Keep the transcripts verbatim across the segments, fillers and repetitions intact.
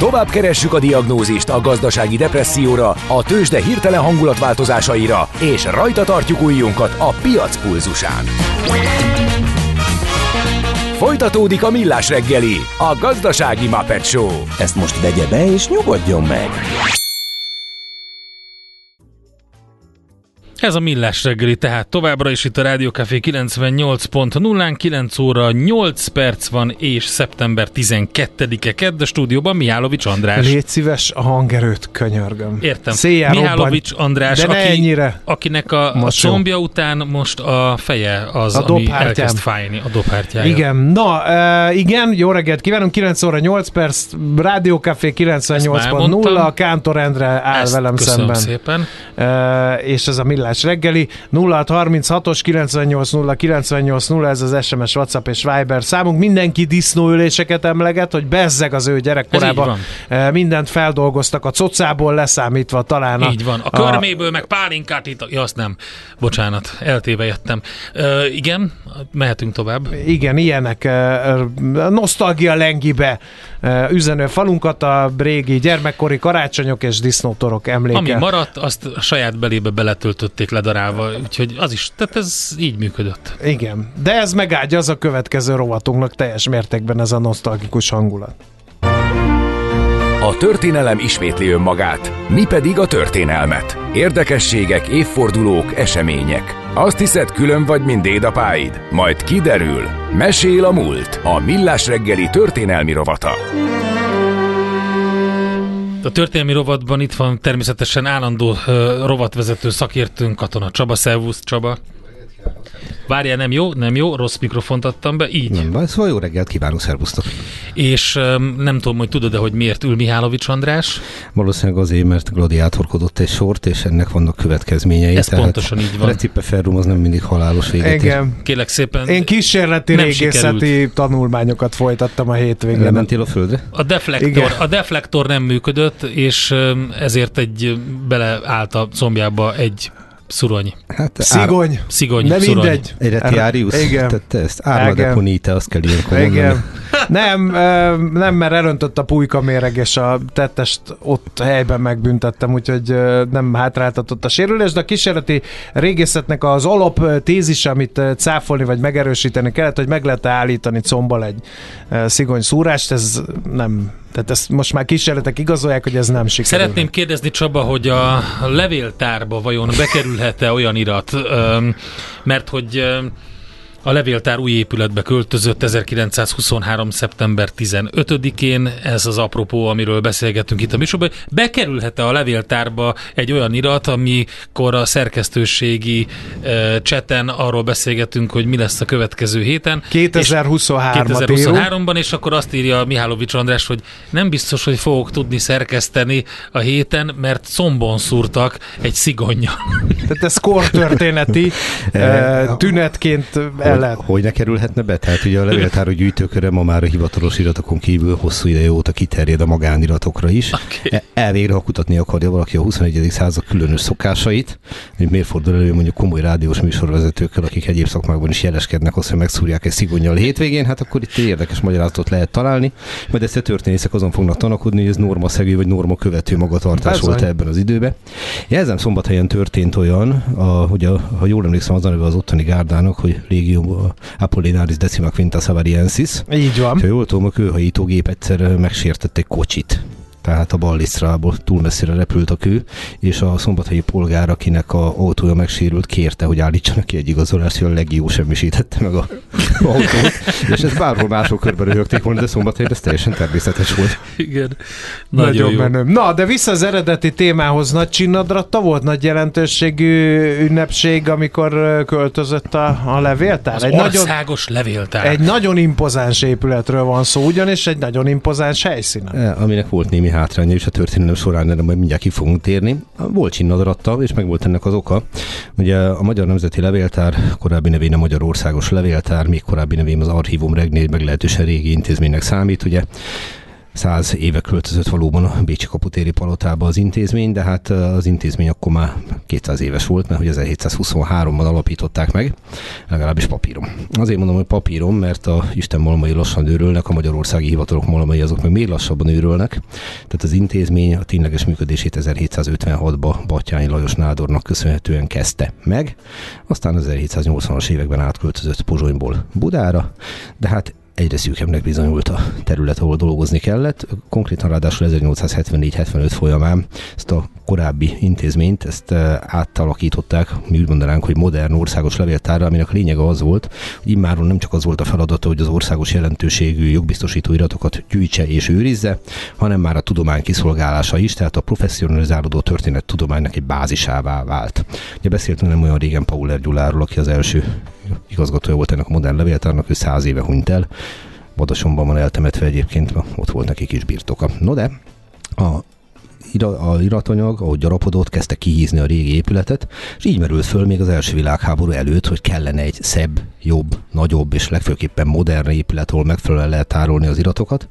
Tovább keressük a diagnózist a gazdasági depresszióra, a tőzsde hirtelen hangulatváltozásaira, és rajta tartjuk ujjunkat a piac pulzusán. Folytatódik a Millás reggeli, a gazdasági Muppet Show. Ezt most vegye be és nyugodjon meg! Ez a Millás reggeli, tehát továbbra is itt a Rádió Café kilencvennyolc pont nullán, kilenc óra nyolc perc van, és szeptember tizenkettedike kedd, a stúdióban Mihálovics András. Légy szíves, a hangerőt könyörgöm. Értem. Széjjel Mihálovics robban, András, aki, akinek a, a combja után most a feje az, a ami elkezd fájni, a dobhártyája. Igen, na uh, igen, jó reggelt kívánom, kilenc óra nyolc perc, Rádió Café kilencvennyolc pont nulla, Kántor Endre áll Ezt velem szemben. Szépen. Uh, és ez a Millás reggeli, nulla hat harminchat kilencvennyolc nulla kilencvennyolc nulla, ez az es em es, WhatsApp és Viber számunk. Mindenki disznóüléseket emleget, hogy bezzeg az ő gyerekkorában mindent feldolgoztak, a cocából leszámítva talán. Így van, a körméből a... meg pálinkát itt, ja, azt nem, bocsánat, eltéve jöttem. Ö, igen, mehetünk tovább. Igen, ilyenek nosztalgia lengibe üzenő falunkat a régi gyermekkori karácsonyok és disznótorok emléke. Ami maradt, azt a saját belébe beletöltött ledarálva, úgyhogy az is, tehát ez így működött. Igen, de ez megáldja az a következő rovatunknak teljes mértékben, ez a nosztalgikus hangulat. A történelem ismétli önmagát, mi pedig a történelmet. Érdekességek, évfordulók, események. Azt hiszed, külön vagy, mint dédapáid? Majd kiderül, mesél a múlt, a Millás reggeli történelmi rovata. A történelmi rovatban itt van természetesen állandó uh, rovatvezető szakértőnk, Katona Csaba. Szervusz, Csaba! Várjál, nem jó, nem jó, rossz mikrofont adtam be, így. Nem baj, szóval jó reggelt kívánok, szervusztok! És um, nem tudom, hogy tudod-e, hogy miért ül Mihálovics András? Valószínűleg azért, mert gladiátorkodott egy sort, és ennek vannak következményei. Ez pontosan így van. Recipeferrum az nem mindig halálos véget. Igen. Kérlek szépen. Én kísérleti régészeti sikerült. Tanulmányokat folytattam a hétvégén. Lementél a földre? A deflektor, igen. A deflektor nem működött, és um, ezért egy beleállt a combjába egy szurony. Hát, szigony. Ár... Szigony. De szurony. Mindegy. Eretiarius. Igen. Tehát ezt árva deponita, azt kell ilyenkor mondani. Nem, nem, mert elöntött a pulykaméreg, és a tettest ott helyben megbüntettem, úgyhogy nem hátráltatott a sérülés, de a kísérleti régészetnek az alap tézise, amit cáfolni vagy megerősíteni kellett, hogy meg lehet állítani combbal egy szigony szúrást, ez nem... Tehát ezt most már kísérletek igazolják, hogy ez nem sikerül. Szeretném kérdezni, Csaba, hogy a levéltárba vajon bekerülhet-e olyan irat, mert hogy... A levéltár új épületbe költözött ezerkilencszázhuszonhárom szeptember tizenötödikén, ez az apropó, amiről beszélgetünk itt a műsorban. Bekerülhet-e a levéltárba egy olyan irat, amikor a szerkesztőségi uh, cseten arról beszélgetünk, hogy mi lesz a következő héten. kétezer-huszonháromban, és akkor azt írja Mihálovics András, hogy nem biztos, hogy fogok tudni szerkeszteni a héten, mert combon szúrtak egy szigonnyal. Tehát ez kortörténeti uh, tünetként Hogy, hogy ne kerülhetne be? Tehát ugye a levéltár gyűjtőköre ma már a hivatalos iratokon kívül hosszú ideje óta kiterjed a magániratokra is. Okay. Elvégre, ha kutatni akarja valaki a huszonegyedik század különös szokásait, hogy miért fordul elő mondjuk komoly rádiós műsorvezetőkkel, akik egyéb szakmákban is jeleskednek, azt, hogy megszúrják egy szigonnyal hétvégén, hát akkor itt érdekes magyarázatot lehet találni. Majd ezt a történészek azon fognak tanakodni, hogy ez normaszegő vagy norma követő magatartás Bezony. Volt ebben az időben. Jelzem, Szombathelyen történt olyan, a, hogy a, ha jól emlékszem, az a neve az ottani gárdának, hogy Apollinaris Decima Quinta Savariensis. Így van. Ha jól tudom, a kőhajító egyszer megsértett egy kocsit. Tehát a ballisztrából túl messzire repült a kő, és a szombathelyi polgár, akinek a autója megsérült, kérte, hogy állítsanak ki egy igazolást, hogy a legió semmisítette meg a autót. És ez bárhol máshol körben röhögték volna, de Szombathelyen ez teljesen természetes volt. Igen. Nagyon, Nagyon menő. Na, de vissza az eredeti témához. Nagy csinnadratta volt, nagy jelentőségű ünnepség, amikor költözött a, a levéltár. Az egy országos nagyon, levéltár. Egy nagyon impozáns épületről van szó, ugyanis egy nagyon impozáns helyszínen. Aminek volt némi hátránya is a történelem során, erre majd mindjárt ki fogunk térni. Volt csinnadratta, és meg volt ennek az oka. Ugye a Magyar Nemzeti Levéltár, korábbi nevén a Magyar Országos Levéltár, még korábbi nevén az Archívum Regnél, meglehetősen régi intézménynek számít, ugye száz éve költözött valóban a Bécsi-kaputéri palotába az intézmény, de hát az intézmény akkor már kétszáz éves volt, mert hogy ezerhétszázhuszonháromban alapították meg, legalábbis papíron. Azért mondom, hogy papíron, mert a Isten malmai lassan őrölnek, a magyarországi hivatalok malmai azok meg még lassabban őrölnek, tehát az intézmény a tényleges működését ezerhétszázötvenhatban Batthyány Lajos nádornak köszönhetően kezdte meg, aztán ezerhétszáznyolcvanas években átköltözött Pozsonyból Budára, de hát egyre szűkebbnek bizonyult a terület, ahol dolgozni kellett. Konkrétan ráadásul ezernyolcszázhetvennégy hetvenöt folyamán ezt a korábbi intézményt, ezt átalakították, mi úgy mondanánk, hogy modern országos levéltárra, aminek lényege az volt, hogy immáron nem csak az volt a feladata, hogy az országos jelentőségű jogbiztosító iratokat gyűjtse és őrizze, hanem már a tudomány kiszolgálása is, tehát a professzionalizálódó történettudománynak egy bázisává vált. Ugye beszéltünk nem olyan régen Pauler Gyuláról, aki az első igazgatója volt ennek a modern levéltárnak, ő száz éve hunyt el. Vadasonban van eltemetve egyébként, ott volt neki kis birtoka. No de, a A iratanyag, ahogy gyarapodott, kezdte kihízni a régi épületet, és így merült föl még az első világháború előtt, hogy kellene egy szebb, jobb, nagyobb és legfőképpen modern épület, ahol megfelelően lehet tárolni az iratokat.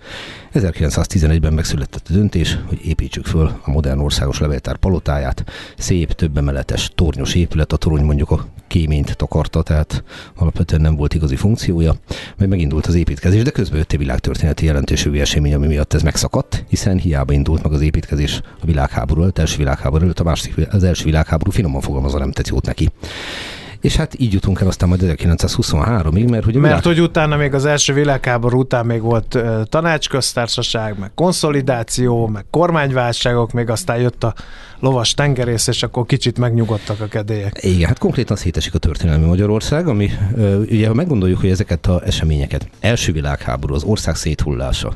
ezerkilencszáztizenegyben megszületett a döntés, hogy építsük föl a modern országos levéltár palotáját. Szép, többemeletes, tornyos épület, a torony mondjuk a kéményt takarta, tehát alapvetően nem volt igazi funkciója, mert megindult az építkezés, de közben jött egy világtörténeti jelentőségű esemény, ami miatt ez megszakadt, hiszen hiába indult meg az építkezés a világháború előtt, első világháború előtt, a másik, az első világháború finoman fogalmazva nem tett jót neki. És hát így jutunk el aztán majd ezerkilencszázhuszonháromig, mert hogy... Mert világ... hogy utána még az első világháború után még volt uh, tanácsköztársaság, meg konszolidáció, meg kormányválságok, még aztán jött a lovas tengerész, és akkor kicsit megnyugodtak a kedélyek. Igen, hát konkrétan szétesik a történelmi Magyarország, ami uh, ugye, ha meggondoljuk, hogy ezeket az eseményeket, első világháború, az ország széthullása,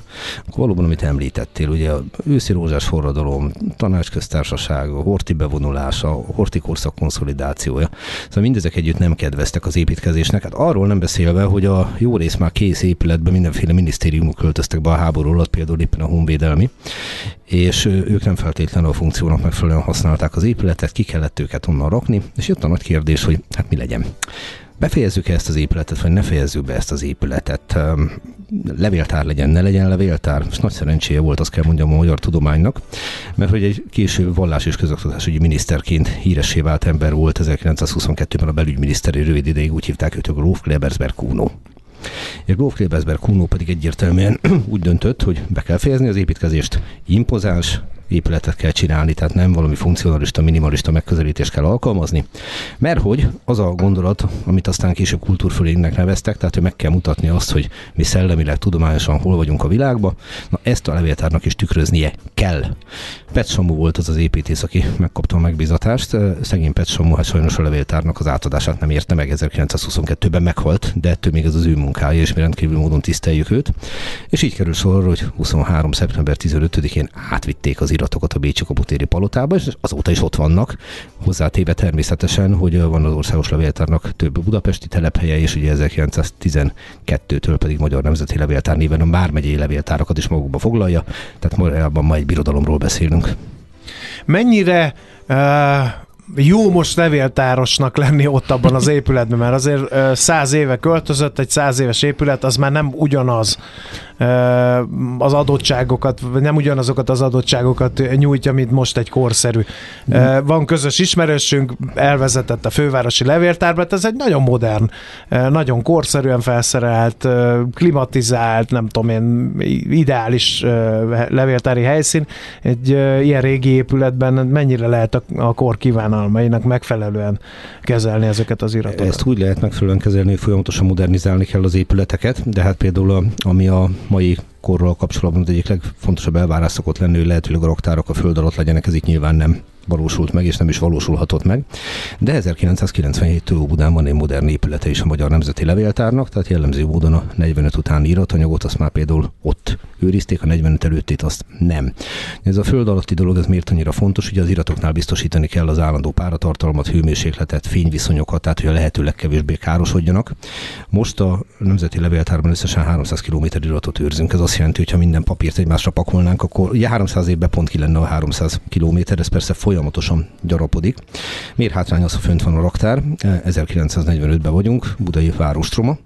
akkor valóban, amit említettél, ugye a őszi rózsás forradalom, tanácsköztársaság, a Horthy bevonulása, a Horthy korszak konszolidációja, szóval mindezek együtt nem kedveztek az építkezésnek. Hát arról nem beszélve, hogy a jó rész már kész épületben mindenféle minisztériumok költöztek be a háború alatt, például éppen a honvédelmi, és ők nem feltétlenül a funkciónak megfelelően használták az épületet, ki kellett őket onnan rakni, és jött a nagy kérdés, hogy hát mi legyen. Befejezzük-e ezt az épületet, vagy ne fejezzük be ezt az épületet? Levéltár legyen, ne legyen levéltár. És nagy szerencséje volt, azt kell mondjam, a magyar tudománynak, mert hogy egy később vallás és közoktatásügyi miniszterként híressé vált ember volt ezerkilencszázhuszonkettőben a belügyminiszteri rövid ideig, úgy hívták őt, a gróf Klebelsberg Kunó. És gróf Klebelsberg Kunó pedig egyértelműen úgy döntött, hogy be kell fejezni az építkezést, impozáns épületet kell csinálni, tehát nem valami funkcionalista, minimalista megközelítést kell alkalmazni, mert hogy az a gondolat, amit aztán később kultúrfölénynek neveztek, tehát hogy meg kell mutatni azt, hogy mi szellemileg, tudományosan hol vagyunk a világba, na ezt a levéltárnak is tükröznie kell. Pecz Samu volt az az építész, aki megkapta a megbízatást, szegény Pecz Samu, hát sajnos a levéltárnak az átadását nem érte meg, ezerkilencszázhuszonkettőben meghalt, de ettől még ez az ő munkája, és mi rendkívül módon tiszteljük őt, és így kerül sorra, hogy huszonhárom szeptember tizenötödikén átvitték az iratokat a Bécsi-kaputéri palotába, és azóta is ott vannak, hozzátéve természetesen, hogy van az Országos Levéltárnak több budapesti telephelye, és ugye ezerkilencszáztizenkettőtől pedig Magyar Nemzeti Levéltár néven a már megyei levéltárakat is magukba foglalja, tehát valójában ma egy birodalomról beszélünk. Mennyire uh, jó most levéltárosnak lenni ott abban az épületben, mert azért uh, száz éve költözött, egy száz éves épület, az már nem ugyanaz, az adottságokat, nem ugyanazokat az adottságokat nyújtja, mint most egy korszerű. Mm. Van közös ismerősünk, elvezetett a fővárosi levéltárba, ez egy nagyon modern, nagyon korszerűen felszerelt, klimatizált, nem tudom én, ideális levéltári helyszín. Egy ilyen régi épületben mennyire lehet a kor kívánalmainak megfelelően kezelni ezeket az iratokat? Ezt úgy lehet megfelelően kezelni, hogy folyamatosan modernizálni kell az épületeket, de hát például a, ami a mai korral kapcsolatban az egyik legfontosabb elvárás szokott lenni, hogy lehetőleg a raktárak a föld alatt legyenek, ez itt nyilván nem valósult meg, és nem is valósulhatott meg. De ezerkilencszázkilencvenhéttől Óbudán van egy modern épülete is a Magyar Nemzeti Levéltárnak, tehát jellemző módon a negyvenöt utáni íratanyagot, azt már például ott őrizték, a negyvenöt előttét azt nem. Ez a föld alatti dolog, ez miért annyira fontos? Ugye az iratoknál biztosítani kell az állandó páratartalmat, hőmérsékletet, fényviszonyokat, tehát hogy a lehető legkevésbé károsodjanak. Most a Nemzeti Levéltárban összesen háromszáz kilométer iratot őrzünk, ez azt jelenti, hogy ha minden papírt egymásra pakolnánk, akkor ugye háromszáz évben pont ki lenne a háromszáz kilométer, ez persze folyamatosan gyarapodik. Miért hátrány az, ha fönt van a raktár? ezerkilencszáznegyvenötben vagyunk, Budai vár ostroma.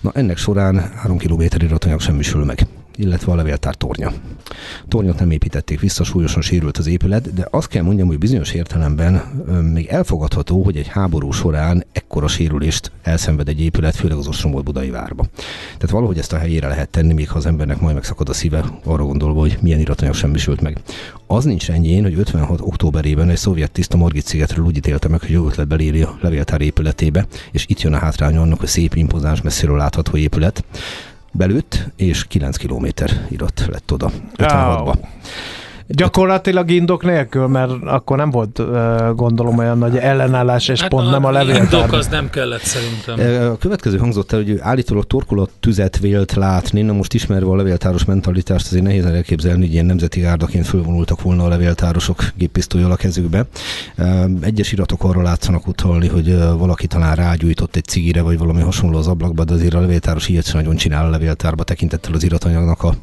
Na ennek során három kilométer iratanyag semmisül meg. illetve a levéltár tornya. Tornyot nem építették vissza, súlyosan sérült az épület, de azt kell mondjam, hogy bizonyos értelemben még elfogadható, hogy egy háború során ekkora sérülést elszenved egy épület, főleg az ostromolt budai várba. Tehát valahogy ezt a helyére lehet tenni, még ha az embernek majd megszakad a szíve, arra gondolva, hogy milyen iratanyag semmisült meg. Az nincs rendjén, hogy ötvenhat októberében egy szovjet tiszt a Margit-szigetről úgy ítélte meg, hogy jó ötlet belépni a levéltár épületébe, és itt jön a hátránya annak, hogy szép, impozáns, messziről látható épület. Belőtt, és kilenc kilométer irat lett oda, ötvenhatba. Oh. Gyakorlatilag indok nélkül, mert akkor nem volt, gondolom, olyan nagy ellenállás, és hát pont a nem a levéltár. Indok az nem kellett szerintem. A következő hangzott el, hogy állítólag torkolattüzet vélt látni, na most ismerve a levéltáros mentalitást, azért nehéz elképzelni, hogy ilyen nemzeti gárdaként fölvonultak volna a levéltárosok géppisztollyal a kezükbe. Egyes iratok arra látszanak utalni, hogy valaki talán rágyújtott egy cigire, vagy valami hasonló az ablakba, de azért a levéltáros ilyet sem nagyon csinál a levéltárba, tekintettel az iratanyagnak a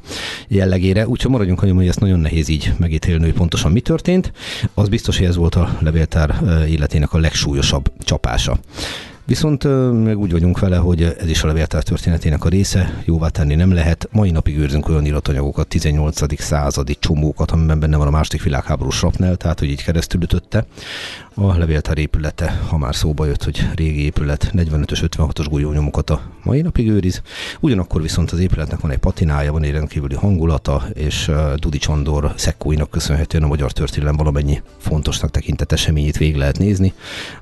jellegére. Úgyhogy maradjunk annyi, hogy ezt nagyon nehéz így megítélni, hogy pontosan mi történt. Az biztos, hogy ez volt a levéltár életének a legsúlyosabb csapása. Viszont meg úgy vagyunk vele, hogy ez is a levéltár történetének a része, jóvá tenni nem lehet. Mai napig őrzünk olyan iratanyagokat, tizennyolcadik századi csomókat, amiben benne van a második világháborús shrapnel, tehát hogy így keresztül ütötte. A levéltár épülete, ha már szóba jött, hogy régi épület, negyvenötös, ötvenhatos golyónyomokat a mai napig őriz. Ugyanakkor viszont az épületnek van egy patinája, van egy rendkívüli hangulata, és Dudi Csandor szekkóinak köszönhetően a magyar történelem valamennyi fontosnak tekintett eseményét végig lehet nézni.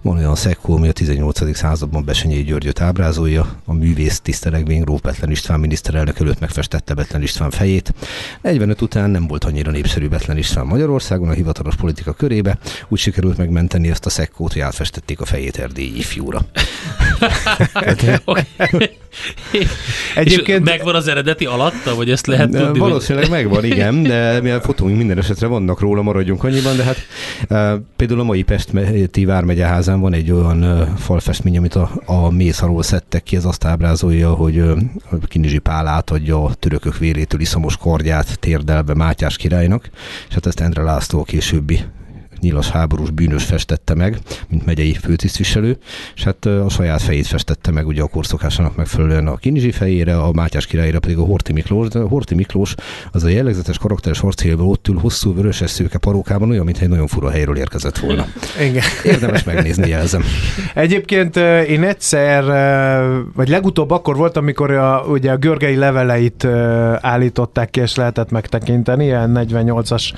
Van olyan szekkó, ami a tizennyolcadik században Besenyi Györgyöt ábrázolja, a művész tisztelegvén gróf Bethlen István miniszterelnök előtt megfestette Bethlen István fejét. negyvenöt után nem volt annyira népszerű Bethlen István Magyarországon, a hivatalos politika körébe, úgy sikerült megmenteni ezt a szekkót, hogy átfestették a fejét erdélyi ifjúra. Egyébként megvan az eredeti alatta, vagy ezt lehet tudni? Valószínűleg hogy... megvan, igen, de mi a fotóink minden esetre vannak róla, maradjunk annyiban, de hát uh, például a mai Pesti Vármegyeházán van egy olyan uh, falfestmény, amit a, a mészarról szedtek ki, ez azt ábrázolja, hogy uh, Kinizsi Pál átadja a törökök vérétől iszamos kardját térdelve Mátyás királynak, és hát ezt Endre László későbbi nyilas háborús bűnös festette meg, mint megyei főtisztviselő, és hát a saját fejét festette meg ugye a korszokásának megfelelően a Kinizsi fejére, a Mátyás királyra pedig a Horthy Miklós, de a Horthy Miklós az a jellegzetes karakteres harcélből ott ül hosszú vöröses szőke parókában, olyan, mintha egy nagyon fura helyről érkezett volna. Igen. Érdemes megnézni, jelzem. Egyébként én egyszer, vagy legutóbb akkor volt, amikor a, ugye a Görgei leveleit állították ki, és lehetett megtekinteni, ilyen negyvennyolcas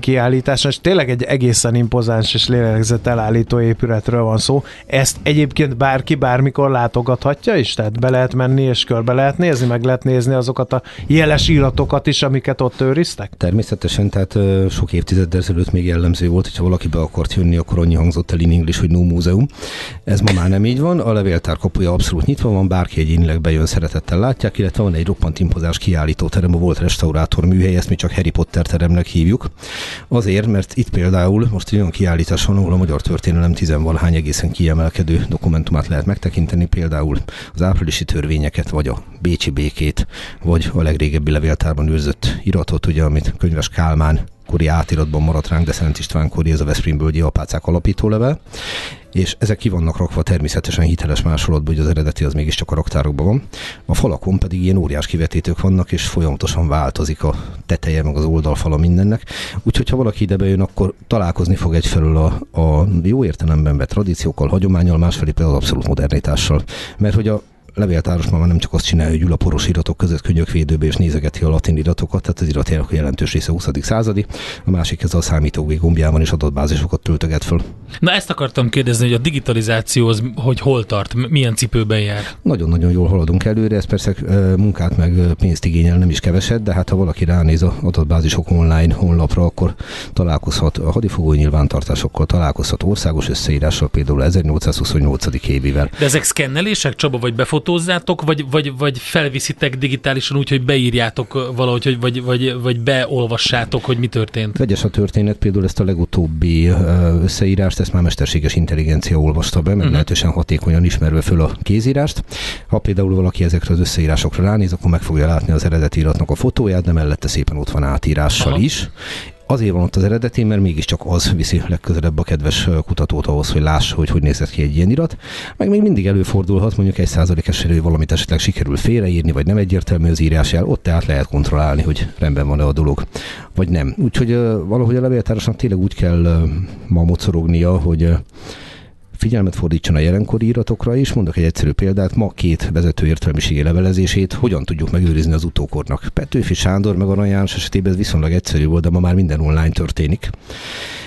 kiállításon, és tényleg egy egészen impozáns és lélegzett elállító épületről van szó. Ezt egyébként bárki bármikor látogathatja is, tehát be lehet menni és körbe lehet nézni, meg lehet nézni azokat a jeles iratokat is, amiket ott őriztek? Természetesen, tehát sok évtizeddel ezelőtt még jellemző volt, hogyha valaki be akart jönni, akkor annyi hangzott el in English, hogy no múzeum. Ez ma már nem így van, a levéltár kapuja abszolút nyitva van, bárki egyénileg bejön, szeretettel látják, illetve van egy roppant impozáns kiállítóterem, a volt restaurátor műhely, ezt mi csak Harry Potter teremnek hívjuk. Azért, mert itt például Például most egy olyan kiállítás van, ahol a magyar történelem tizenvalahány egészen kiemelkedő dokumentumát lehet megtekinteni, például az áprilisi törvényeket, vagy a bécsi békét, vagy a legrégebbi levéltárban őrzött iratot, ugye, amit Könyves Kálmán kori átiratban maradt ránk, de Szent István kori, ez a Veszprémbölgyi apácák alapítólevel, és ezek ki vannak rakva természetesen hiteles másolatban, hogy az eredeti az mégiscsak a raktárokban van. A falakon pedig ilyen óriás kivetítők vannak, és folyamatosan változik a teteje, meg az oldalfala mindennek. Úgyhogy ha valaki ide bejön, akkor találkozni fog egyfelől a, a jó értelemben vett tradíciókkal, hagyománnyal, másfelé pedig az abszolút modernitással. Mert hogy a levéltáros már nem csak azt csinálja, hogy ül a poros iratok között könyökvédőbe és nézegeti a latin iratokat, tehát az iratjának jelentős része huszadik századi, a másik ez a számítógép gombjában is adatbázisokat töltöget föl. Na ezt akartam kérdezni, hogy a digitalizáció az hogy hol tart, milyen cipőben jár? Nagyon-nagyon jól haladunk előre, ez persze munkát meg pénzt igényel, nem is keveset, de hát ha valaki ránéz az adatbázisok online honlapra, akkor találkozhat a hadifogói nyilvántartásokkal, találkozhat országos összeírással, például ezernyolcszázhuszonnyolcadik évivel. De ezek szkennelések, Csaba, vagy befog fotózzátok, vagy, vagy, vagy felviszitek digitálisan úgy, hogy beírjátok valahogy, hogy vagy, vagy, vagy beolvassátok, hogy mi történt? Vegyes a történet, például ezt a legutóbbi összeírást, ezt már mesterséges intelligencia olvasta be, meglehetősen uh-huh. hatékonyan ismerve föl a kézírást. Ha például valaki ezekre az összeírásokra ránéz, akkor meg fogja látni az eredeti iratnak a fotóját, de mellette szépen ott van átírással Aha. is. azért van ott az eredeti, mert mégiscsak az viszi legközelebb a kedves kutatót ahhoz, hogy lássa, hogy hogy nézett ki egy ilyen irat. Meg még mindig előfordulhat, mondjuk egy százalék esetben, hogy valamit esetleg sikerül félreírni, vagy nem egyértelmű az írásjel, ott tehát lehet kontrollálni, hogy rendben van-e a dolog, vagy nem. Úgyhogy valahogy a levéltárosnak tényleg úgy kell ma mocorognia, hogy figyelmet fordítson a jelenkori iratokra is. Mondok egy egyszerű példát, ma két vezető értelmiségi levelezését hogyan tudjuk megőrizni az utókornak. Petőfi Sándor meg Arany János esetében ez viszonylag egyszerű volt, de ma már minden online történik.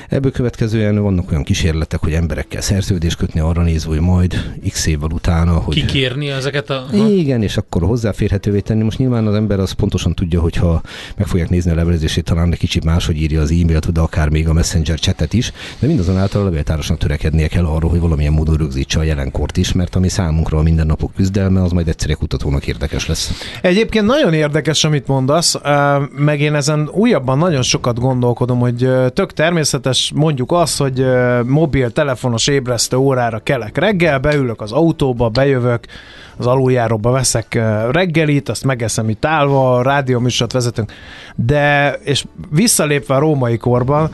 Ebből következően vannak olyan kísérletek, hogy emberekkel szerződést kötni, arra nézve, hogy majd x évvel utána, hogy... Kikérni ezeket a... Igen, és akkor hozzáférhetővé tenni. Most nyilván az ember az pontosan tudja, hogy ha meg fogják nézni a levelezését, talán egy kicsit máshogy írja az e-mailt, de akár még a messenger chatet is, de mindazonáltal a levéltárosnak törekednie kell arról, hogy valamilyen módon rögzítse a jelenkort is, mert ami számunkra a mindennapok küzdelme, az majd egyszerű kutatónak érdekes lesz. Egyébként nagyon érdekes, amit mondasz, meg én ezen újabban nagyon sokat gondolkodom, hogy tök természetes mondjuk az, hogy mobiltelefonos ébresztő órára kelek reggel, beülök az autóba, bejövök, az aluljáróba veszek reggelit, azt megeszem itt állva, rádióműsort vezetünk, de és visszalépve a római korban,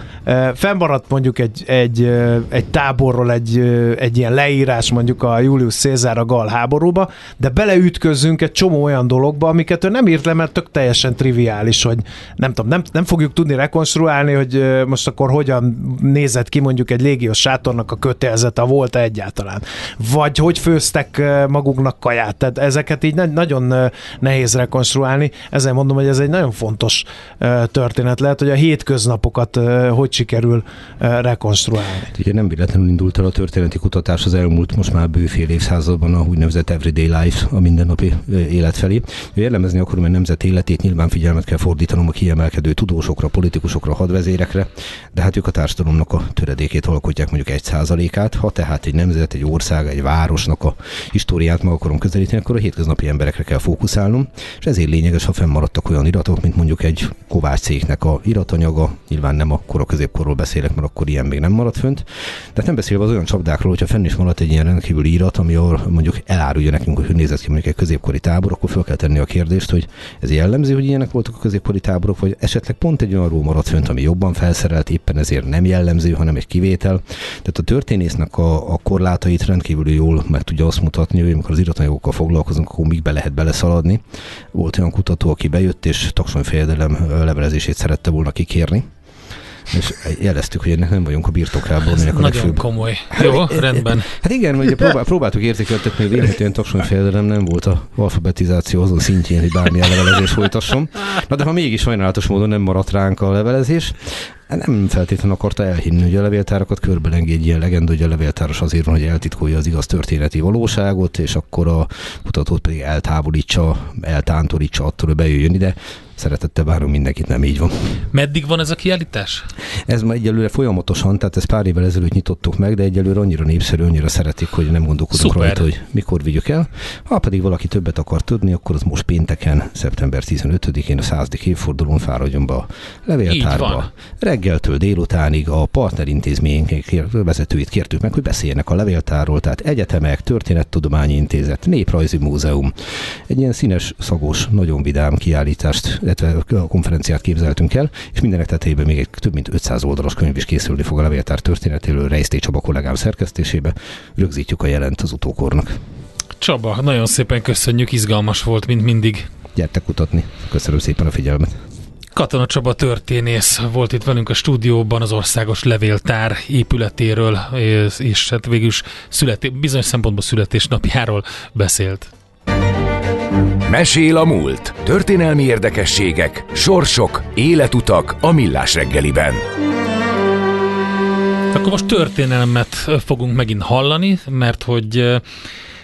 fennmaradt mondjuk egy, egy, egy táborról egy egy ilyen leírás mondjuk a Julius Cézár a gall háborúba, de beleütközünk egy csomó olyan dologba, amiket ő nem írt le, mert tök teljesen triviális, hogy nem tudom, nem, nem fogjuk tudni rekonstruálni, hogy most akkor hogyan nézett ki mondjuk egy légiós sátornak a kötélzete, volt-e egyáltalán. Vagy hogy főztek maguknak kaját. Tehát ezeket így nagyon nehéz rekonstruálni. Ezért mondom, hogy ez egy nagyon fontos történet lehet, hogy a hétköznapokat hogy sikerül rekonstruálni. Ugye nem véletlenül indult el a történet. Történeti kutatás az elmúlt most már bőfél évszázadban a úgynevezett everyday life, a mindennapi élet felé. Jellemezni akarom a nemzet életét, nyilván figyelmet kell fordítanom a kiemelkedő tudósokra, politikusokra, hadvezérekre, de hát ők a társadalomnak a töredékét alkotják, mondjuk egy százalékát. Ha tehát egy nemzet, egy ország, egy városnak a históriát meg akarom közelíteni, akkor a hétköznapi emberekre kell fókuszálnom, és ezért lényeges, ha fennmaradtak olyan iratok, mint mondjuk egy Kovács cégnek a iratanyaga, nyilván nem akkor a középkorról beszélek, mert akkor ilyen még nem maradt fönt. De nem beszélve az olyan csapdákról, hogyha fenn is maradt egy ilyen rendkívüli írat, ami mondjuk elárulja nekünk, hogy nézett ki mondjuk egy középkori tábor, akkor fel kell tenni a kérdést, hogy ez jellemző, hogy ilyenek voltak a középkori táborok, vagy esetleg pont egy olyanról maradt fönt, ami jobban felszerelt, éppen ezért nem jellemző, hanem egy kivétel. Tehát a történésznek a, a korlátait rendkívül jól meg tudja azt mutatni, hogy amikor az iratanyagokkal foglalkozunk, akkor mikbe lehet beleszaladni. Volt olyan kutató, aki bejött, és Taksony fejedelem levelezését szerette volna kikérni. És jeleztük, hogy ennek nem vagyunk a birtokában. Ez nagyon legfőbb... komoly. Jó, rendben. Hát igen, ugye próbál, próbáltuk értékeltetni, hogy érhetően Taksony fejedelem nem volt a alfabetizáció azon szintjén, hogy bármilyen levelezés folytasson. Na de ha mégis sajnálatos módon nem maradt ránk a levelezés, nem feltétlenül akarta elhinni, hogy a levéltárakat körbelengi egy ilyen legenda, hogy a levéltáros azért van, hogy eltitkolja az igaz történeti valóságot, és akkor a kutatót pedig eltávolítsa, eltántorítsa attól, hogy bejöjjön ide. Szeretettel várunk mindenkit, nem így van. Meddig van ez a kiállítás? Ez ma egyelőre folyamatosan, tehát ez pár évvel ezelőtt nyitottuk meg, de egyelőre annyira népszerű, annyira szeretik, hogy nem gondolkodunk rajta, hogy mikor vigyük el. Ha pedig valaki többet akar tudni, akkor az most pénteken, szeptember tizenötödikén a századik évfordulón fáradjon be a levéltárba. Reggeltől délutánig a partnerintézmények vezetőit kértük meg, hogy beszéljenek a levéltárról, tehát egyetemek, történettudományi intézet, néprajzi múzeum. Egy ilyen színes, szagos, nagyon vidám kiállítást, illetve a konferenciát képzeltünk el, és mindenek tetejében még egy több mint ötszáz oldalas könyv is készülni fog a levéltár történetéről, Reiszté Csaba kollégám szerkesztésébe. Rögzítjük a jelent az utókornak. Csaba, nagyon szépen köszönjük, izgalmas volt, mint mindig. Gyertek kutatni. Köszönöm szépen a figyelmet. Katona Csaba történész volt itt velünk a stúdióban az Országos Levéltár épületéről, és, és hát végül is születi, bizonyos szempontból születésnapjáról beszélt. Mesél a múlt. Történelmi érdekességek, sorsok, életutak a Millás reggeliben. Akkor most történelmet fogunk megint hallani, mert hogy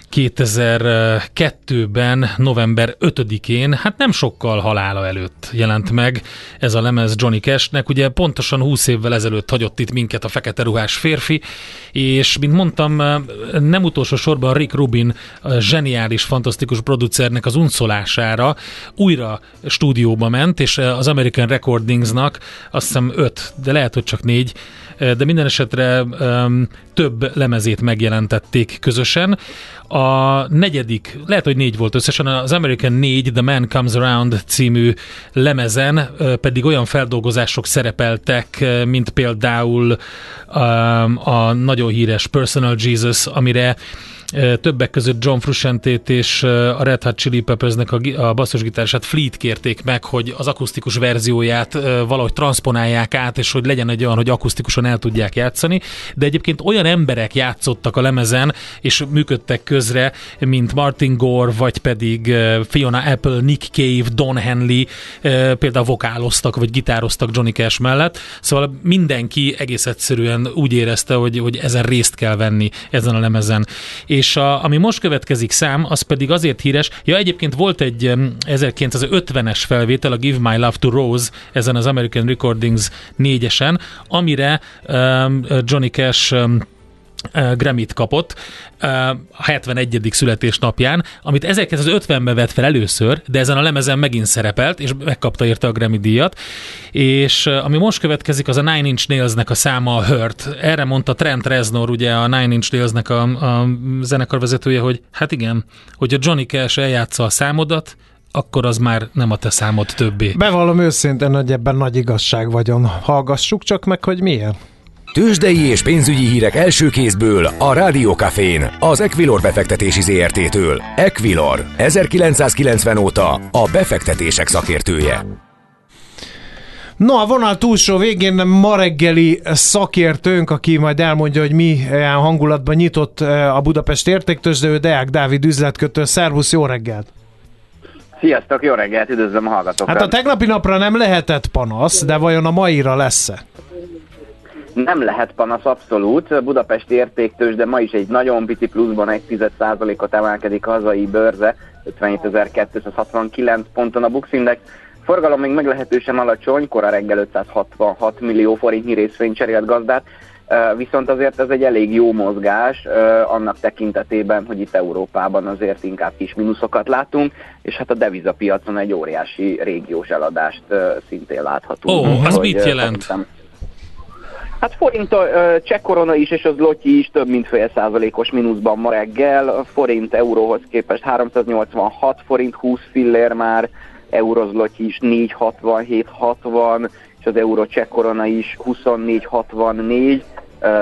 kétezer-kettőben, november ötödikén, hát nem sokkal halála előtt jelent meg ez a lemez Johnny Cashnek. Ugye pontosan húsz évvel ezelőtt hagyott itt minket a fekete ruhás férfi, és mint mondtam, nem utolsó sorban Rick Rubin, zseniális, fantasztikus producernek az unszolására újra stúdióba ment, és az American Recordingsnak azt hiszem öt, de lehet, hogy csak négy, de minden esetre um, több lemezét megjelentették közösen. A a negyedik, lehet, hogy négy volt összesen, az American négy, The Man Comes Around című lemezen pedig olyan feldolgozások szerepeltek, mint például a nagyon híres Personal Jesus, amire többek között John Frusciantét és a Red Hot Chili Peppersnek a basszusgitárosát Fleet kérték meg, hogy az akusztikus verzióját valahogy transponálják át, és hogy legyen egy olyan, hogy akusztikusan el tudják játszani, de egyébként olyan emberek játszottak a lemezen, és működtek közre, mint Martin Gore, vagy pedig Fiona Apple, Nick Cave, Don Henley, például vokáloztak, vagy gitároztak Johnny Cash mellett, szóval mindenki egész egyszerűen úgy érezte, hogy, hogy ezen részt kell venni, ezen a lemezen. És a, ami most következik szám, az pedig azért híres, ja egyébként volt egy ezerkilencszázötvenes felvétel, a Give My Love to Rose, ezen az American Recordings négyesen, amire um, Johnny Cash um, Grammy-t kapott a hetvenegyedik születésnapján, amit ezerkilencszázötvenben vett fel először, de ezen a lemezen megint szerepelt, és megkapta érte a Grammy díjat, és ami most következik, az a Nine Inch Nailsnek a száma, a Hurt. Erre mondta Trent Reznor, ugye a Nine Inch Nailsnek a, a zenekarvezetője, hogy hát igen, hogy a Johnny Cash eljátsza a számodat, akkor az már nem a te számod többé. Bevallom őszintén, hogy ebben nagy igazság vagyon. Hallgassuk csak meg, hogy miért. Tőzsdei és pénzügyi hírek első kézből a Rádió Cafén, az Equilor Befektetési Zé er té-től. Equilor, ezerkilencszázkilencven óta a befektetések szakértője. Na, a vonal túlsó végén ma reggeli szakértőnk, aki majd elmondja, hogy milyen hangulatban nyitott a Budapest Értéktőzsde, Deák Dávid üzletkötő. Szervusz, jó reggelt! Sziasztok, jó reggelt, üdvözlöm a hallgatókat! Hát a tegnapi napra nem lehetett panasz, de vajon a maira lesz-e? Nem lehet panasz, abszolút. Budapesti értéktőzsde, de ma is egy nagyon pici pluszban egy tized százalékot emelkedik hazai bőrze, ötvenhétezer-kétszázhatvankilenc ponton a Bux Index. Forgalom még meglehetősen alacsony, kora reggel ötszázhatvanhat millió forintnyi részvény cserélt gazdát, viszont azért ez egy elég jó mozgás annak tekintetében, hogy itt Európában azért inkább kis mínuszokat látunk, és hát a devizapiacon egy óriási régiós eladást szintén látható. Ó, oh, az mit jelent? Hát forint, cseh korona is, és az zloty is több mint fél százalékos mínuszban ma reggel. Forint euróhoz képest háromszáznyolcvanhat forint húsz fillér már, euró zloty is négyszázhatvanhét hatvan, és az euró cseh korona is huszonnégy hatvannégy.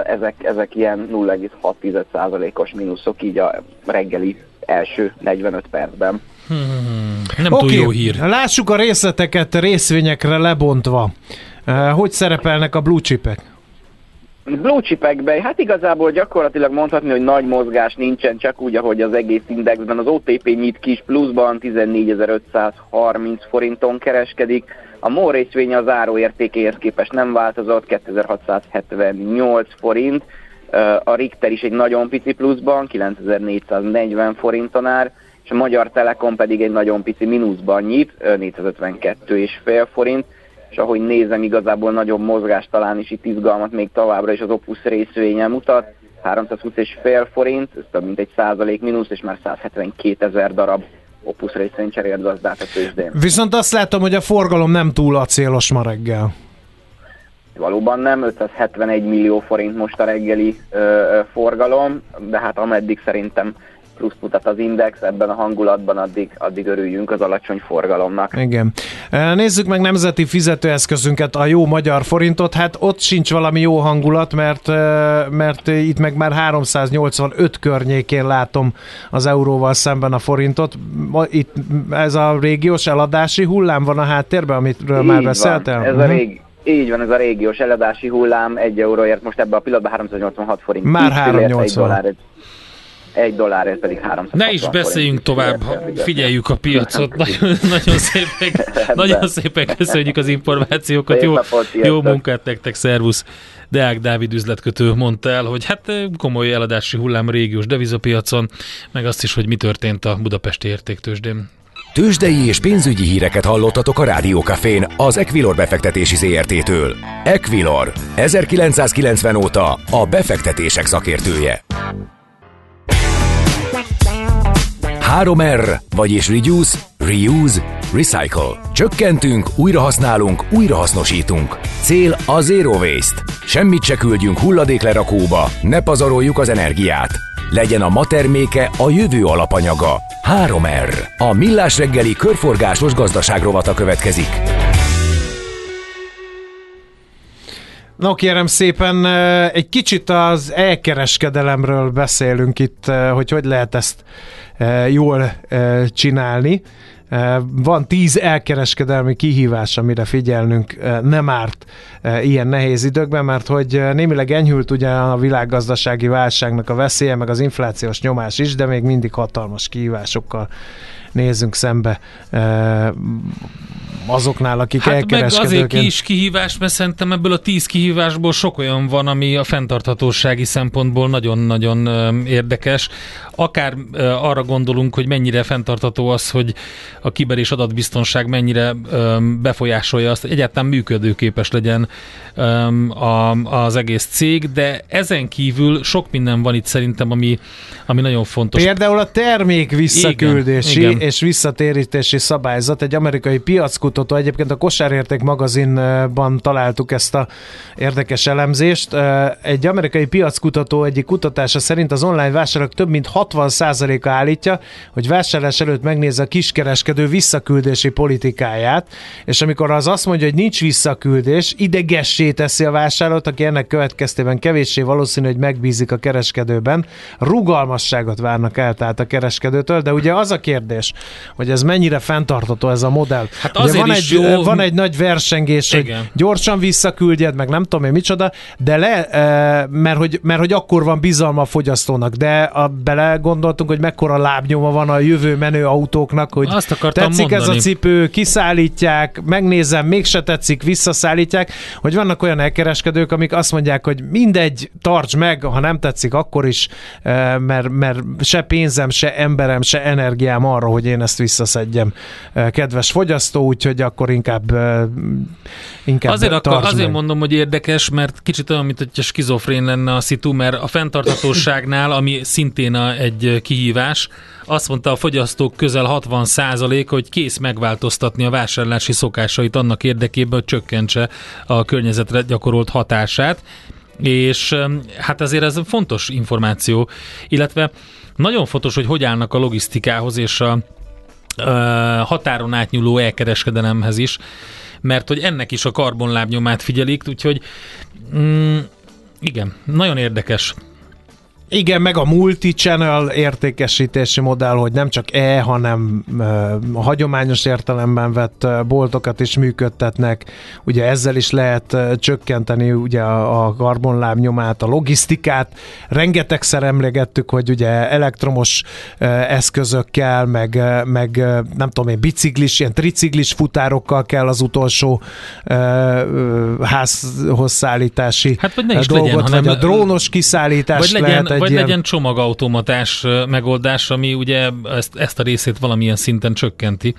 Ezek, ezek ilyen nulla egész hat tized százalékos mínuszok így a reggeli első negyvenöt percben. Hmm, nem okay, túl jó hír. Lássuk a részleteket részvényekre lebontva. Hogy szerepelnek a blue chipek? Blue chipekben, hát igazából gyakorlatilag mondhatni, hogy nagy mozgás nincsen, csak úgy, ahogy az egész indexben. Az o té pé nyit kis pluszban, tizennégyezer-ötszázharminc forinton kereskedik. A MOL részvény az záróértékéhez képest nem változott, kétezer-hatszázhetvennyolc forint. A Richter is egy nagyon pici pluszban, kilencezer-négyszáznegyven forinton ár, és a Magyar Telekom pedig egy nagyon pici mínuszban nyit, négyszázötvenkettő egész öt forint. És ahogy nézem, igazából nagyobb mozgás, talán is itt izgalmat még továbbra is az Opus részvénye mutat. háromszázhúsz egész öt forint, ez több mint egy százalék mínusz, és már százhetvenkétezer darab Opus részvény cserélt gazdát a tőzsdén. Viszont azt látom, hogy a forgalom nem túl acélos ma reggel. Valóban nem, ötszázhetvenegy millió forint most a reggeli ö, ö, forgalom, de hát ameddig szerintem plusz mutat az index, ebben a hangulatban addig, addig örüljünk az alacsony forgalomnak. Igen. Nézzük meg nemzeti fizetőeszközünket, a jó magyar forintot. Hát ott sincs valami jó hangulat, mert, mert itt meg már háromszáznyolcvanöt környékén látom az euróval szemben a forintot. Itt ez a régiós eladási hullám van a háttérben, amitről így már beszéltem. Ez a régi. Így van, ez a régiós eladási hullám egy euróért most ebben a pillanatban háromszáznyolcvanhat forint. Már háromszáznyolcvan. Egy dollár, ez pedig háromszázhatvan. Ne is beszéljünk tovább, figyeljük a piacot. Nagyon, nagyon, szépen, nagyon szépen köszönjük az információkat. Jó, jó munkát nektek, szervusz. Deák Dávid üzletkötő mondta el, hogy hát komoly eladási hullám régiós devizapiacon, meg azt is, hogy mi történt a Budapesti Értéktőzsdén. Tőzsdei és pénzügyi híreket hallottatok a Rádió Cafén, az Equilor Befektetési Zé er té-től. Equilor, ezerkilencszázkilencven óta a befektetések szakértője. három er, vagyis Reduce, Reuse, Recycle. Csökkentünk, újrahasználunk, újrahasznosítunk. Cél a Zero Waste. Semmit se küldjünk hulladéklerakóba, ne pazaroljuk az energiát. legyen a ma terméke a jövő alapanyaga. három er. A Millás reggeli körforgásos gazdaságrovata következik. No, kérem szépen, egy kicsit az elkereskedelemről beszélünk itt, hogy hogy lehet ezt jól csinálni. Van tíz elkereskedelmi kihívás, amire figyelnünk nem árt ilyen nehéz időkben, mert hogy némileg enyhült ugyan a világgazdasági válságnak a veszélye, meg az inflációs nyomás is, de még mindig hatalmas kihívásokkal nézzünk szembe azoknál, akik hát elkereskedőként. Hát meg azért is kihívás, mert szerintem ebből a tíz kihívásból sok olyan van, ami a fenntarthatósági szempontból nagyon-nagyon érdekes. Akár arra gondolunk, hogy mennyire fenntartható az, hogy a kiber és adatbiztonság mennyire befolyásolja azt, hogy egyáltalán működőképes legyen az egész cég, de ezen kívül sok minden van itt szerintem, ami, ami nagyon fontos. Például a termék visszaküldési igen, igen. és visszatérítési szabályzat. Egy amerikai piackutató, egyébként a Kosárérték magazinban találtuk ezt a érdekes elemzést. Egy amerikai piackutató egyik kutatása szerint az online vásárlók több mint hatvan százaléka állítja, hogy vásárlás előtt megnézze a kiskereskedő visszaküldési politikáját, és amikor az azt mondja, hogy nincs visszaküldés, idegessé teszi a vásárlót, aki ennek következtében kevéssé valószínű, hogy megbízik a kereskedőben. Rugalmasságot várnak el tehát a kereskedőtől, de ugye az a kérdés, hogy ez mennyire fenntartható ez a modell. Hát azért van, is egy, jó. van egy nagy versengés, igen. hogy gyorsan visszaküldjed, meg nem tudom én micsoda, de le, mert hogy, mert hogy akkor van bizalma a fogyasztónak, de a, bele gondoltunk, hogy mekkora lábnyoma van a jövő menő autóknak, hogy tetszik mondani. Ez a cipő, kiszállítják, megnézem, mégse tetszik, visszaszállítják, hogy vannak olyan elkereskedők, amik azt mondják, hogy mindegy, tarts meg, ha nem tetszik, akkor is, mert, mert se pénzem, se emberem, se energiám arra, hogy én ezt visszaszedjem, kedves fogyasztó, úgyhogy akkor inkább inkább azért, akkor, azért mondom, hogy érdekes, mert kicsit olyan, mint hogyha skizofrén lenne a szitu, mert a fenntarthatóságnál, ami szintén egy kihívás, azt mondta a fogyasztók közel hatvan százalék, hogy kész megváltoztatni a vásárlási szokásait annak érdekében, hogy csökkentse a környezetre gyakorolt hatását, és hát azért ez fontos információ, illetve nagyon fontos, hogy hogy állnak a logisztikához és a ö, határon átnyúló elkereskedelemhez is, mert hogy ennek is a karbonlábnyomát figyelik, úgyhogy mm, igen, nagyon érdekes. Igen, meg a multi-channel értékesítési modell, hogy nem csak e, hanem a hagyományos értelemben vett boltokat is működtetnek. Ugye ezzel is lehet csökkenteni ugye a karbonlábnyomát, a logisztikát. Rengetegszer emlegettük, hogy ugye elektromos eszközökkel, meg, meg nem tudom én, biciklis, ilyen triciklis futárokkal kell az utolsó házhoz szállítási hát, vagy ne is dolgot, legyen, vagy hanem a drónos kiszállítás lehet. Vagy ilyen... legyen csomagautomatás megoldás, ami ugye ezt, ezt a részét valamilyen szinten csökkenti.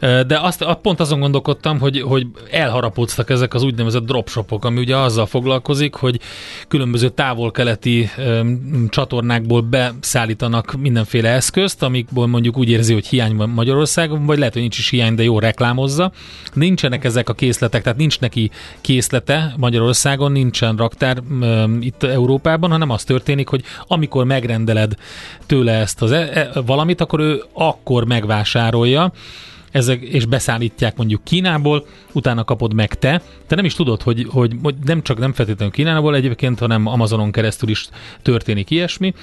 De azt, pont azon gondolkodtam, hogy, hogy elharapódtak ezek az úgynevezett dropshopok, ami ugye azzal foglalkozik, hogy különböző távol-keleti um, csatornákból beszállítanak mindenféle eszközt, amikból mondjuk úgy érzi, hogy hiány van Magyarországon, vagy lehet, hogy nincs is hiány, de jól reklámozza. Nincsenek ezek a készletek, tehát nincs neki készlete Magyarországon, nincsen raktár um, itt Európában, hanem az történik, hogy amikor megrendeled tőle ezt az e- e- valamit, akkor ő akkor megvásárolja, ezek, és beszállítják mondjuk Kínából, utána kapod meg te. Te nem is tudod, hogy, hogy, hogy nem csak nem feltétlenül Kínából egyébként, hanem Amazonon keresztül is történik ilyesmi,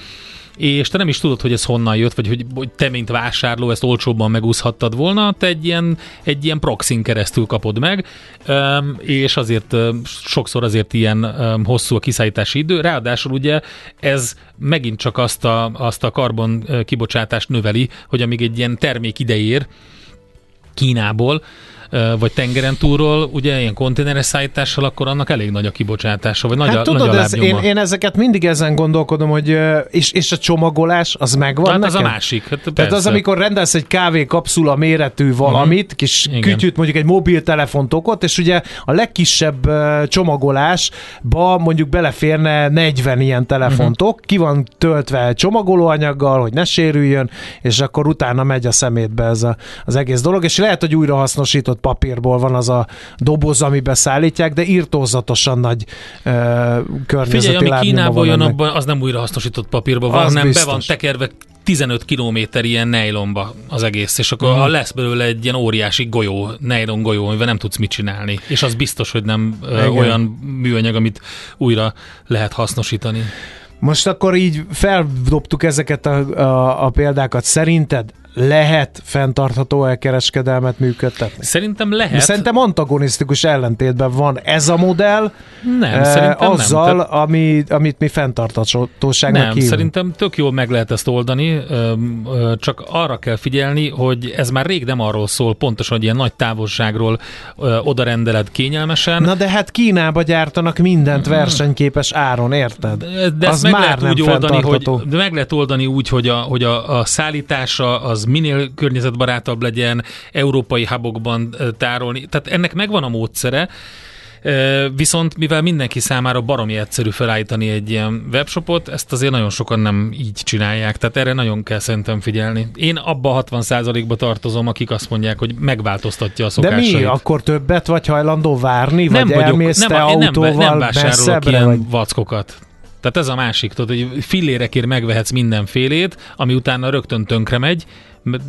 és te nem is tudod, hogy ez honnan jött, vagy hogy, hogy te, mint vásárló, ezt olcsóbban megúszhattad volna, te egy ilyen, egy ilyen proxin keresztül kapod meg, és azért sokszor azért ilyen hosszú a kiszállítási idő. Ráadásul ugye ez megint csak azt a, azt a karbon kibocsátást növeli, hogy amíg egy ilyen termék ideér Kínából, vagy tengeren túlról, ugye ilyen konténeres szállítással, akkor annak elég nagy a kibocsátása, vagy hát nagy, tudod, nagy a lábnyoma. Én, én ezeket mindig ezen gondolkodom, hogy és, és a csomagolás, az megvan hát nekem? Az a másik. Hát tehát az, amikor rendelsz egy kávékapszula méretű valamit, mm. kis igen. kütyüt, mondjuk egy mobiltelefontokot, és ugye a legkisebb csomagolásba mondjuk beleférne negyven ilyen telefontok, mm-hmm. ki van töltve csomagolóanyaggal, hogy ne sérüljön, és akkor utána megy a szemétbe ez a, az egész dolog, és lehet, hogy újra hasznosított papírból van az a doboz, amiben szállítják, de irtózatosan nagy ö, környezeti Figyelj, ami Kínából jön, abban az nem újrahasznosított papírban van, nem biztos. Be van tekerve tizenöt kilométer ilyen nejlomba az egész, és akkor uh-huh. lesz belőle egy ilyen óriási golyó, nejlon golyó, amivel nem tudsz mit csinálni. És az biztos, hogy nem ö, olyan műanyag, amit újra lehet hasznosítani. Most akkor így feldobtuk ezeket a, a, a példákat. Szerinted lehet fenntartható elkereskedelmet működtetni? Szerintem lehet. Szerintem antagonisztikus ellentétben van ez a modell nem, eh, azzal, nem. Ami, amit mi fenntarthatóságnak hívunk. Nem, szerintem tök jól meg lehet ezt oldani, csak arra kell figyelni, hogy ez már rég nem arról szól pontosan, hogy ilyen nagy távolságról odarendeled kényelmesen. Na de hát Kínába gyártanak mindent versenyképes áron, érted? De az meg már nem fenntartható. Oldani, hogy, meg lehet oldani úgy, hogy a, hogy a, a szállítása az minél környezetbarátabb legyen, európai hubokban tárolni. Tehát ennek megvan a módszere, viszont mivel mindenki számára baromi egyszerű felállítani egy ilyen webshopot, ezt azért nagyon sokan nem így csinálják, tehát erre nagyon kell szerintem figyelni. Én abban hatvan százalékba tartozom, akik azt mondják, hogy megváltoztatja a szokásait. De mi? Akkor többet vagy hajlandó várni? Nem vagy vagyok, elmész nem, te autóval nem, nem vásárolok ilyen vagy... vackokat. Tehát ez a másik, tudod, hogy fillérekért megvehetsz mindenfélét, ami utána rögtön tönkre megy,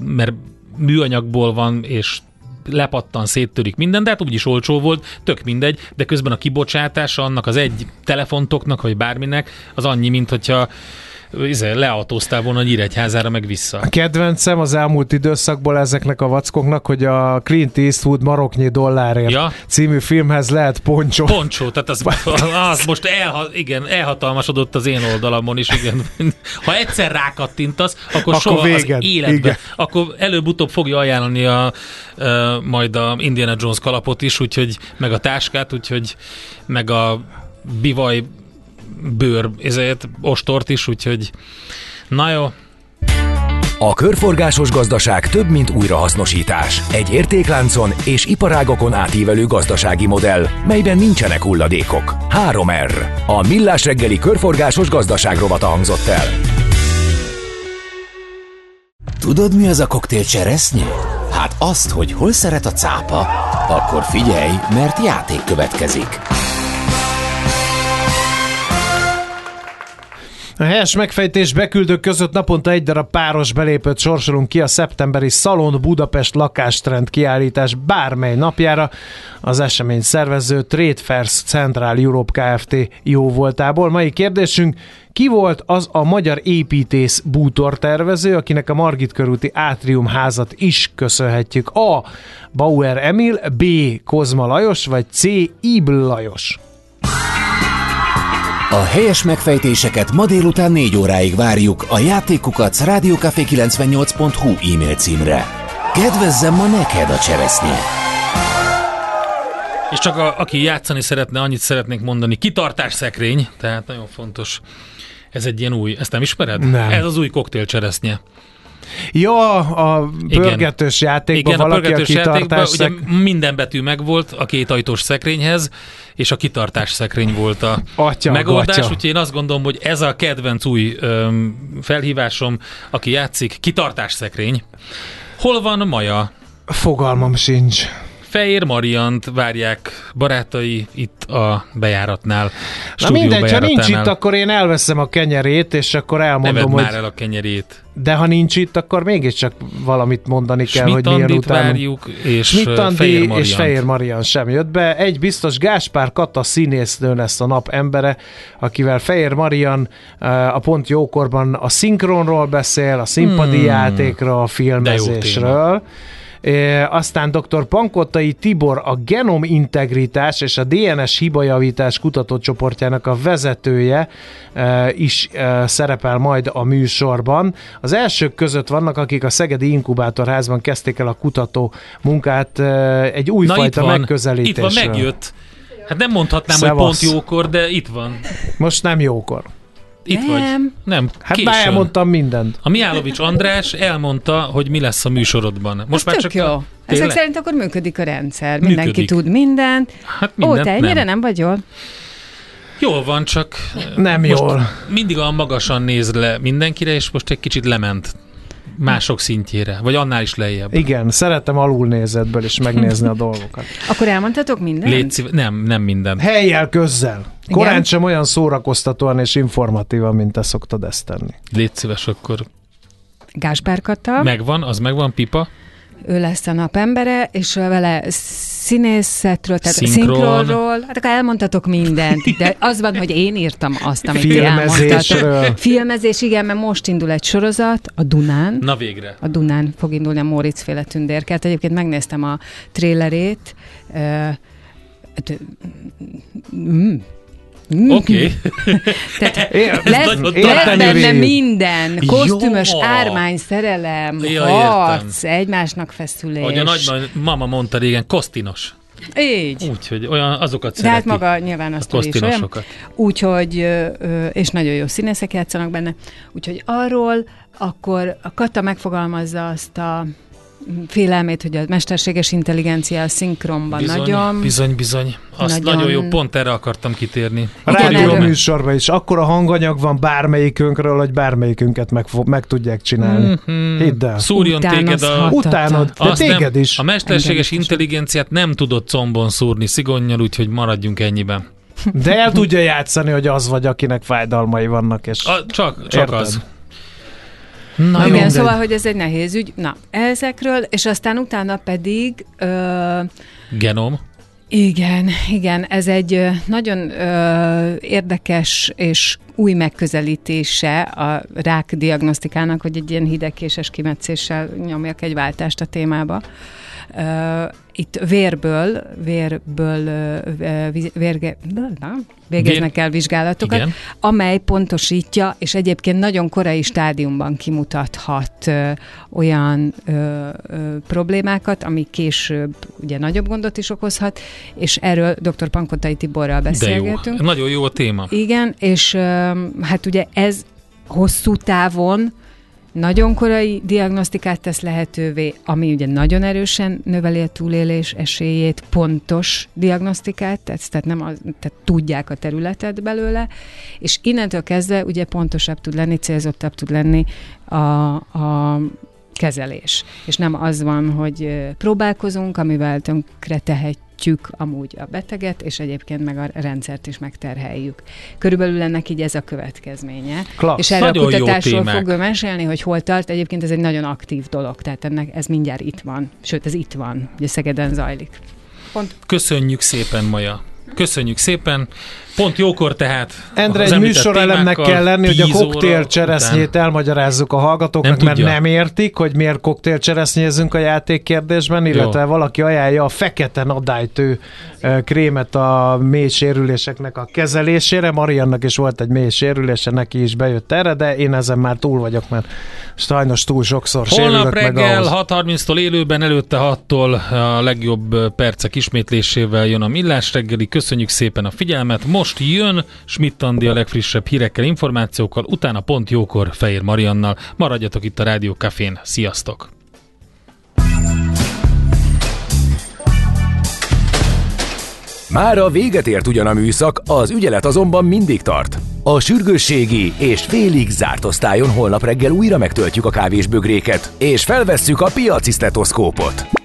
mert műanyagból van, és lepattan, széttörik minden, de hát úgyis olcsó volt, tök mindegy, de közben a kibocsátása annak az egy telefontoknak, vagy bárminek, az annyi, mint hogyha leautóztál volna a Nyíregyházára meg vissza. A kedvencem az elmúlt időszakból ezeknek a vackoknak, hogy a Clint Eastwood Maroknyi dollárért ja. című filmhez lehet poncsó. Poncsó, tehát az, az most elha, igen, elhatalmasodott az én oldalamon is. Igen. Ha egyszer rákattintasz, akkor, akkor soha véged, az életben. Igen. Akkor előbb-utóbb fogja ajánlani a, a, majd a Indiana Jones kalapot is, úgyhogy, meg a táskát, úgyhogy, meg a bivaj bőr, ezért ostort is, úgyhogy na jó. A körforgásos gazdaság több, mint újrahasznosítás. Egy értékláncon és iparágokon átívelő gazdasági modell, melyben nincsenek hulladékok. három er. A Millás reggeli körforgásos gazdaság rovata hangzott el. Tudod, mi az a koktél cseresznyi? Hát azt, hogy hol szeret a cápa, akkor figyelj, mert játék következik. A helyes megfejtés beküldők között naponta egy darab páros belépőt sorsolunk ki a szeptemberi Szalon Budapest lakástrend kiállítás bármely napjára. Az esemény szervező Trade Fairs Central Europe Kft. Jó voltából. Mai kérdésünk: ki volt az a magyar építész bútortervező, akinek a Margit körúti átrium házat is köszönhetjük? A. Bauer Emil, B. Kozma Lajos, vagy C. Ibl Lajos? A helyes megfejtéseket ma délután négy óráig várjuk a játékukat rádiókafé kilencvennyolc pont hú e-mail címre. Kedvezzem ma neked a cseresznye! És csak a, aki játszani szeretne, annyit szeretnék mondani: kitartásszekrény, tehát nagyon fontos. Ez egy ilyen új, ezt nem ismered? Nem. Ez az új koktélcseresznye. Ja, a pörgetős igen. játékban igen, valaki a, pörgetős a kitartás játékban, szek... ugye minden betű megvolt a két ajtós szekrényhez, és a kitartás szekrény volt a atya, megoldás, atya. Úgyhogy én azt gondolom, hogy ez a kedvenc új öm, felhívásom, aki játszik: kitartás szekrény. Hol van Maja? Fogalmam sincs. Fehér Mariant várják barátai itt a bejáratnál. Na mindegy, ha nincs itt, akkor én elveszem a kenyerét, és akkor elmondom, hogy... Ne vedd már el a kenyerét. De ha nincs itt, akkor mégiscsak valamit mondani kell, hogy milyen utána. Várjuk, és Schmidt-Andi és Fehér Marian sem jött be. Egy biztos: Gáspár Kata színésznő lesz a nap embere, akivel Fehér Marian a Pont Jókorban a szinkronról beszél, a színpadi hmm. játékról, a filmezésről. É, aztán dr. Pankottai Tibor a genom integritás és a dé en es hibajavítás kutatócsoportjának a vezetője e, is e, szerepel majd a műsorban. Az elsők között vannak, akik a szegedi inkubátorházban kezdték el a kutató munkát e, egy újfajta megközelítésről. Itt van, megjött. Hát nem mondhatnám, Szevasz. Hogy pont jókor, de itt van. Most nem jókor. Itt vagy. Nem. nem hát későn. Már elmondtam mindent. A Mihálovics András elmondta, hogy mi lesz a műsorodban. Most már csak jó. Ezek szerint akkor működik a rendszer. Működik. Mindenki tud mindent. Hát mindent Ó, te ennyire nem. nem vagy jól. Jól van, csak nem jól. Mindig olyan magasan néz le mindenkire, és most egy kicsit lement. mások szintjére, vagy annál is lejjebb. Igen, szeretem alulnézetből is megnézni a dolgokat. Akkor elmondhatok mindent? Léci... Nem, nem mindent. Helyjel, közzel. Korán sem olyan szórakoztatóan és informatívan, mint te szoktad ezt tenni. Légy szíves, akkor... Gáspár Kata. Megvan, az megvan, Pipa. Ő lesz a napembere, és vele színészetről, tehát szinkronról, hát akkor elmondhatok mindent, de az van, hogy én írtam azt, amit ti elmondtatok. Filmezés, igen, mert most indul egy sorozat, a Dunán. Na végre. A Dunán fog indulni a Móricz-féle tündérkert. Egyébként megnéztem a trélerét. Mm. Mm. Oké. Okay. Tehát lesz, lesz benne minden. Kosztümös jó. Ármány, szerelem, ja, harc, egymásnak feszülés. Ahogy a nagy mama mondta régen, kosztinos. Így. Úgyhogy olyan azokat szereti. Tehát maga nyilván azt a kosztinosokat. Úgyhogy, és nagyon jó színészek játszanak benne. Úgyhogy arról akkor a Kata megfogalmazza azt a félelmét, hogy a mesterséges intelligencia a szinkronban bizony, nagyon... Bizony, bizony. Azt nagyon, nagyon jó, pont erre akartam kitérni. A rádió műsorban is. Akkora hanganyag van bármelyikünkről, hogy bármelyikünket meg, meg tudják csinálni. Mm-hmm. Hidd el. Szúrjon Után téged a... Utánod, de azt téged nem, is. A mesterséges Engem intelligenciát nem tudod combon szúrni szigonnyal, úgyhogy maradjunk ennyiben. De el tudja játszani, hogy az vagy, akinek fájdalmai vannak. És a, csak csak az. Na, igen, mindegy. Szóval, hogy ez egy nehéz ügy. Na, ezekről, és aztán utána pedig... Ö, Genom. Igen, igen, ez egy nagyon ö, érdekes és új megközelítése a rák diagnosztikának, hogy egy ilyen hidegkéses kimetszéssel nyomjak egy váltást a témába. Ö, itt vérből, vérből ö, viz, vérge, végeznek el vizsgálatokat, igen. Amely pontosítja, és egyébként nagyon korai stádiumban kimutathat ö, olyan ö, ö, problémákat, ami később ugye nagyobb gondot is okozhat, és erről dr. Pankotai Tiborral beszélgetünk. Jó. Nagyon jó a téma. Igen, és ö, hát ugye ez hosszú távon nagyon korai diagnosztikát tesz lehetővé, ami ugye nagyon erősen növeli a túlélés esélyét, pontos diagnosztikát, tehát, nem az, tehát tudják a területet belőle, és innentől kezdve ugye pontosabb tud lenni, célzottabb tud lenni a, a kezelés. És nem az van, hogy próbálkozunk, amivel tönkre tehetjük amúgy a beteget, és egyébként meg a rendszert is megterheljük. Körülbelül ennek így ez a következménye. Klassz. És erre a kutatásról fog ő mesélni, hogy hol tart. Egyébként ez egy nagyon aktív dolog, tehát ennek ez mindjárt itt van. Sőt, ez itt van, ugye Szegeden zajlik. Pont. Köszönjük szépen, Maja. Köszönjük szépen. Pont jókor tehát. Endre, egy műsorelemnek kell lenni, hogy a koktélcseresznyét elmagyarázzuk a hallgatóknak, nem mert nem értik, hogy miért koktélcseresznyézünk a játékkérdésben, illetve jó. Valaki ajánlja a fekete nadálytő krémet a mély sérüléseknek a kezelésére. Mariannak is volt egy mély sérülése, neki is bejött erre, de én ezen már túl vagyok, mert sajnos túl sokszor holnap sérülök reggel, meg ahhoz. hat harminctól élőben, előtte hattól a legjobb percek ismétlésével jön a Millás reggeli. Köszönjük szépen a figyelmet. Most Most jön Schmidt Andi a legfrissebb hírekkel, információkkal, utána pont jókor Fehér Mariannal. Maradjatok itt a Rádió Cafén. Sziasztok! Már a véget ért ugyan a műszak, az ügyelet azonban mindig tart. A sürgősségi és félig zárt osztályon holnap reggel újra megtöltjük a kávésbögréket, és felvesszük a piaci sztetoszkópot.